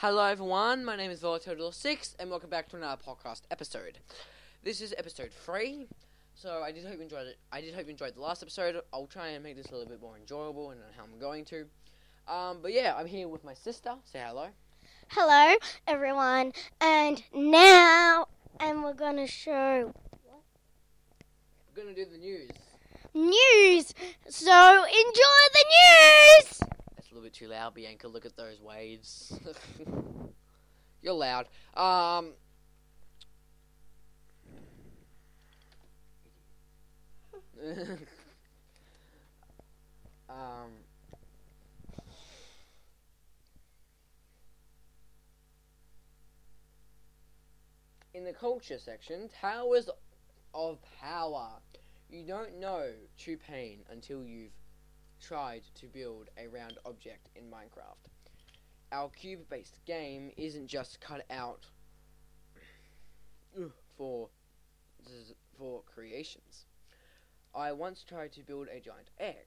Hello everyone, my name is VolatileTotal6 and welcome back to another podcast episode. This is episode 3, so I did hope you enjoyed it. I did hope you enjoyed the last episode. I'll try and make this a little bit more enjoyable and how I'm going to. But yeah, I'm here with my sister. Say hello. Hello everyone, and now we're gonna show what? We're gonna do the news. News! So enjoy the news! That's a little bit too loud, Bianca. Look at those waves. You're loud. In the culture section, Towers of Power. You don't know true pain until you've tried to build a round object in Minecraft. Our cube-based game isn't just cut out for creations. I once tried to build a giant egg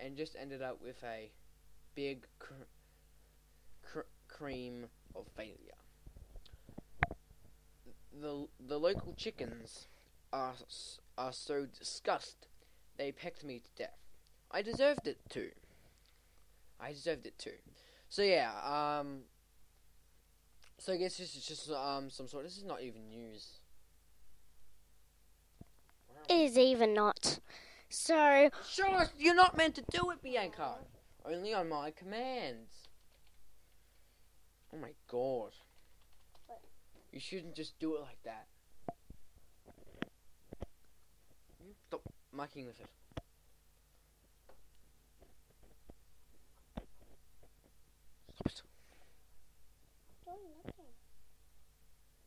and just ended up with a big cream of failure. The local chickens are so disgusted they pecked me to death. I deserved it too. So yeah, so I guess this is just some sort. This is not even news. Wow. It is even not. So sure, you're not meant to do it, Bianca. Only on my commands. Oh my god. You shouldn't just do it like that. Stop mucking with it. Stop it.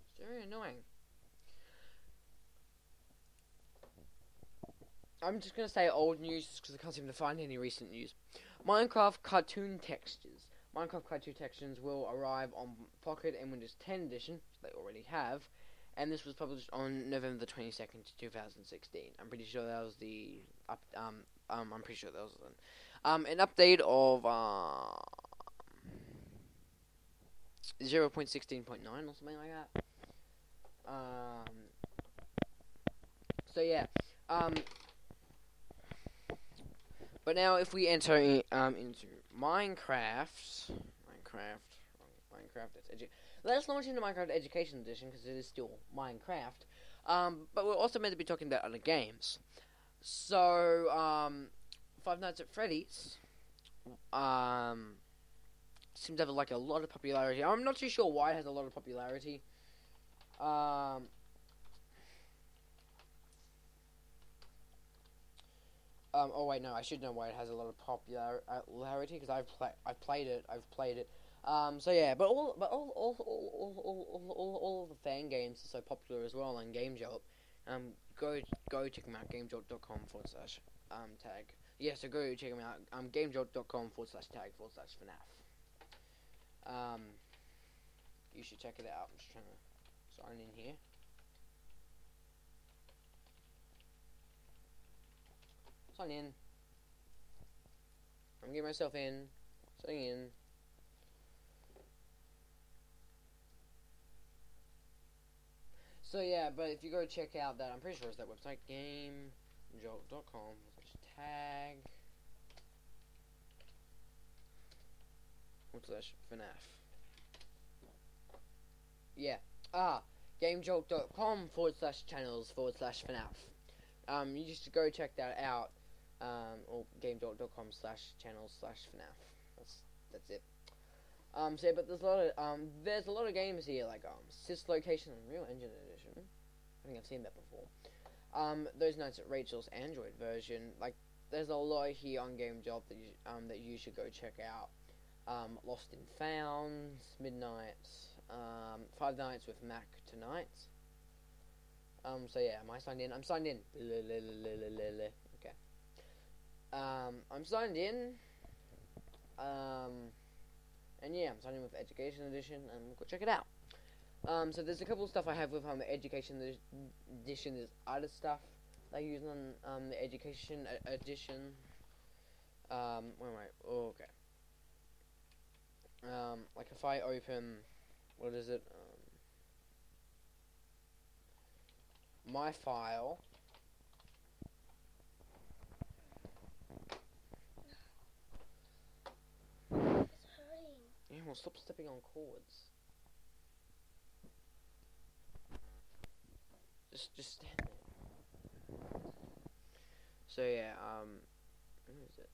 It's very annoying. I'm just going to say old news because I can't seem to find any recent news. Minecraft cartoon textures will arrive on Pocket and Windows 10 edition, which they already have, and this was published on November the 22nd, 2016. An update of 0.16.9 or something like that. So yeah, but now, if we enter into Minecraft. Let's launch into Minecraft Education Edition because it is still Minecraft. But we're also meant to be talking about other games. So, Five Nights at Freddy's seems to have like a lot of popularity. I'm not too sure why it has a lot of popularity. Oh wait, no, I should know why it has a lot of popularity because I've played it. So yeah, but all of the fan games are so popular as well on GameJolt. Go check them out. GameJolt.com/ tag. Yeah, so go check them out. GameJolt.com / tag / FNAF. You should check it out. I'm just trying to sign in here. Sign in. I'm getting myself in. Sign in. So yeah, but if you go check out that, I'm pretty sure it's that website, GameJolt.com / tag / FNAF. Yeah. GameJolt.com / channels / FNAF. You just go check that out. Or GameJolt.com / channels / FNAF. That's it. So yeah, but there's a lot of games here, like Syslocation and Real Engine Edition. I think I've seen that before. Those nights at Rachel's Android version, like there's a lot here on GameJolt that you should go check out. Lost and Found, Midnight, Five Nights with Mac Tonight. So yeah, am I signed in? I'm signed in. Okay. I'm signed in. And yeah, I'm signing with Education Edition, and go check it out. So there's a couple of stuff I have with the Education Edition. There's other stuff that I use on the Education Edition. Where am I? Oh, okay. like if I open, what is it, my file, yeah, well, stop stepping on cords. Just stand there. So yeah, where is it?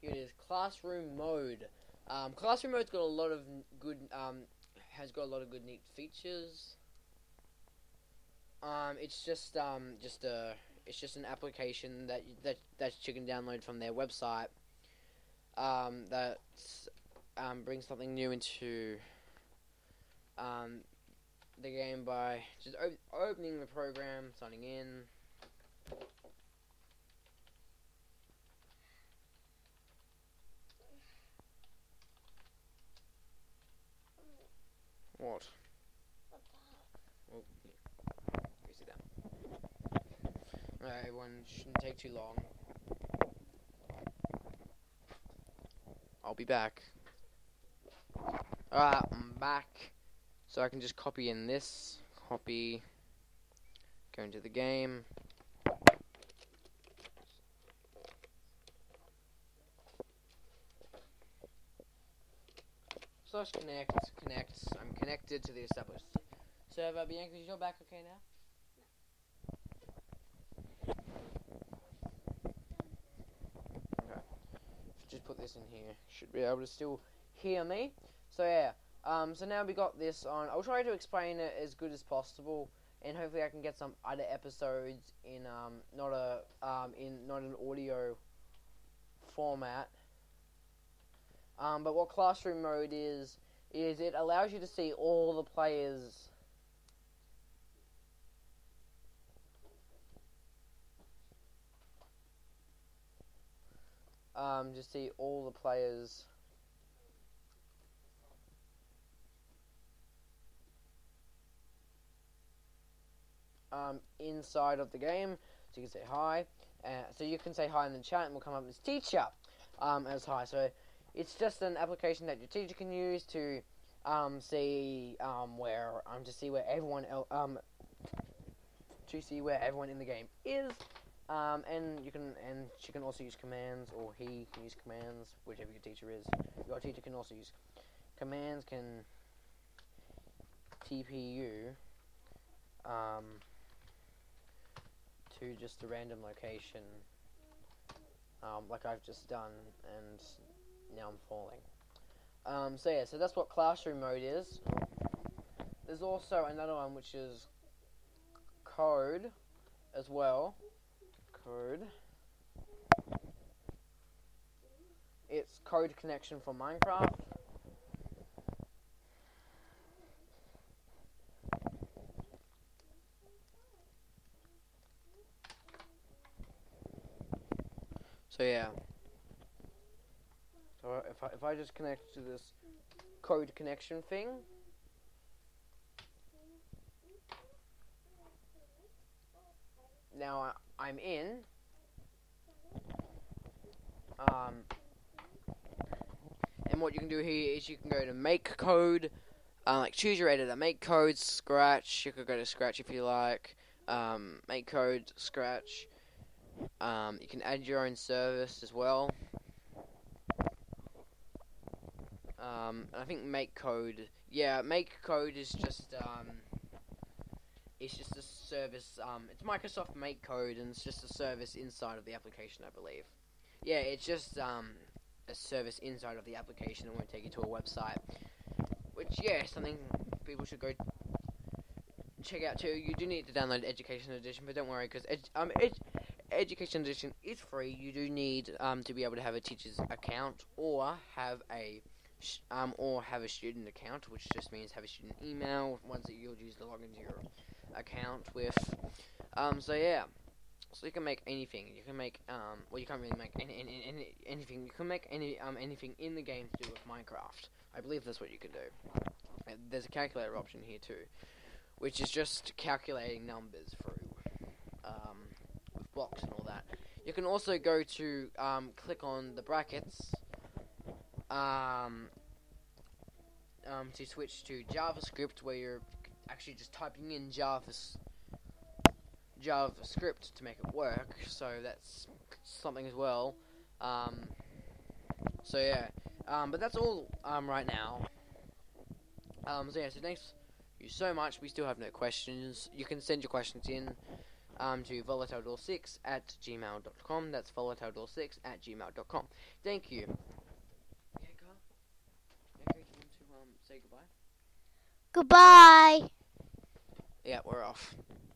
Here it is, classroom mode. Classroom mode's got a lot of good, neat features. It's just an application that you can download from their website. That brings something new into the game by just opening the program, signing in. What? Oh, yeah. Go sit down. Alright, everyone, shouldn't take too long. I'll be back. Alright, I'm back. So I can just copy in this. Copy. Go into the game. /connect. I'm connected to the established server. Bianca, is your back okay now? No. Okay. Just put this in here. Should be able to still hear me. So yeah. So now we got this on. I'll try to explain it as good as possible, and hopefully I can get some other episodes in not an audio format. But what classroom mode is it allows you to see all the players. To see all the players. Inside of the game, so you can say hi. So you can say hi in the chat, and we'll come up as teacher, as hi. So it's just an application that your teacher can use to see where to see where everyone in the game is, and she can also use commands, or he can use commands, whichever your teacher is. Your teacher can also use commands. Can TPU to just a random location, like I've just done, and now I'm falling. So yeah, so that's what classroom mode is. There's also another one which is code as well. Code. It's code connection for Minecraft. So yeah, so if I just connect to this code connection thing, now I'm in. And what you can do here is you can go to MakeCode, like choose your editor, MakeCode, Scratch. You could go to Scratch if you like. MakeCode, Scratch. You can add your own service as well. I think MakeCode, yeah, MakeCode is just it's just a service. It's Microsoft MakeCode, and it's just a service inside of the application, I believe. Yeah, it's just a service inside of the application. It won't take you to a website, which yeah, something people should go check out too. You do need to download Education Edition, but don't worry, because Education Edition is free. You do need to be able to have a teacher's account, or have a student account, which just means have a student email, ones that you'll use to log into your account with. So yeah, so you can make anything. You can make well, you can't really make any anything. You can make any anything in the game to do with Minecraft. I believe that's what you can do. There's a calculator option here too, which is just calculating numbers through blocks and all that. You can also go to click on the brackets to switch to JavaScript, where you're actually just typing in JavaScript to make it work. So that's something as well. So yeah, but that's all right now. So yeah, so thanks you so much. We still have no questions. You can send your questions in to VolatileTotal6@gmail.com. That's VolatileTotal6@gmail.com. Thank you. Okay, Carl? Okay, do you want to say goodbye? Goodbye! Yeah, we're off.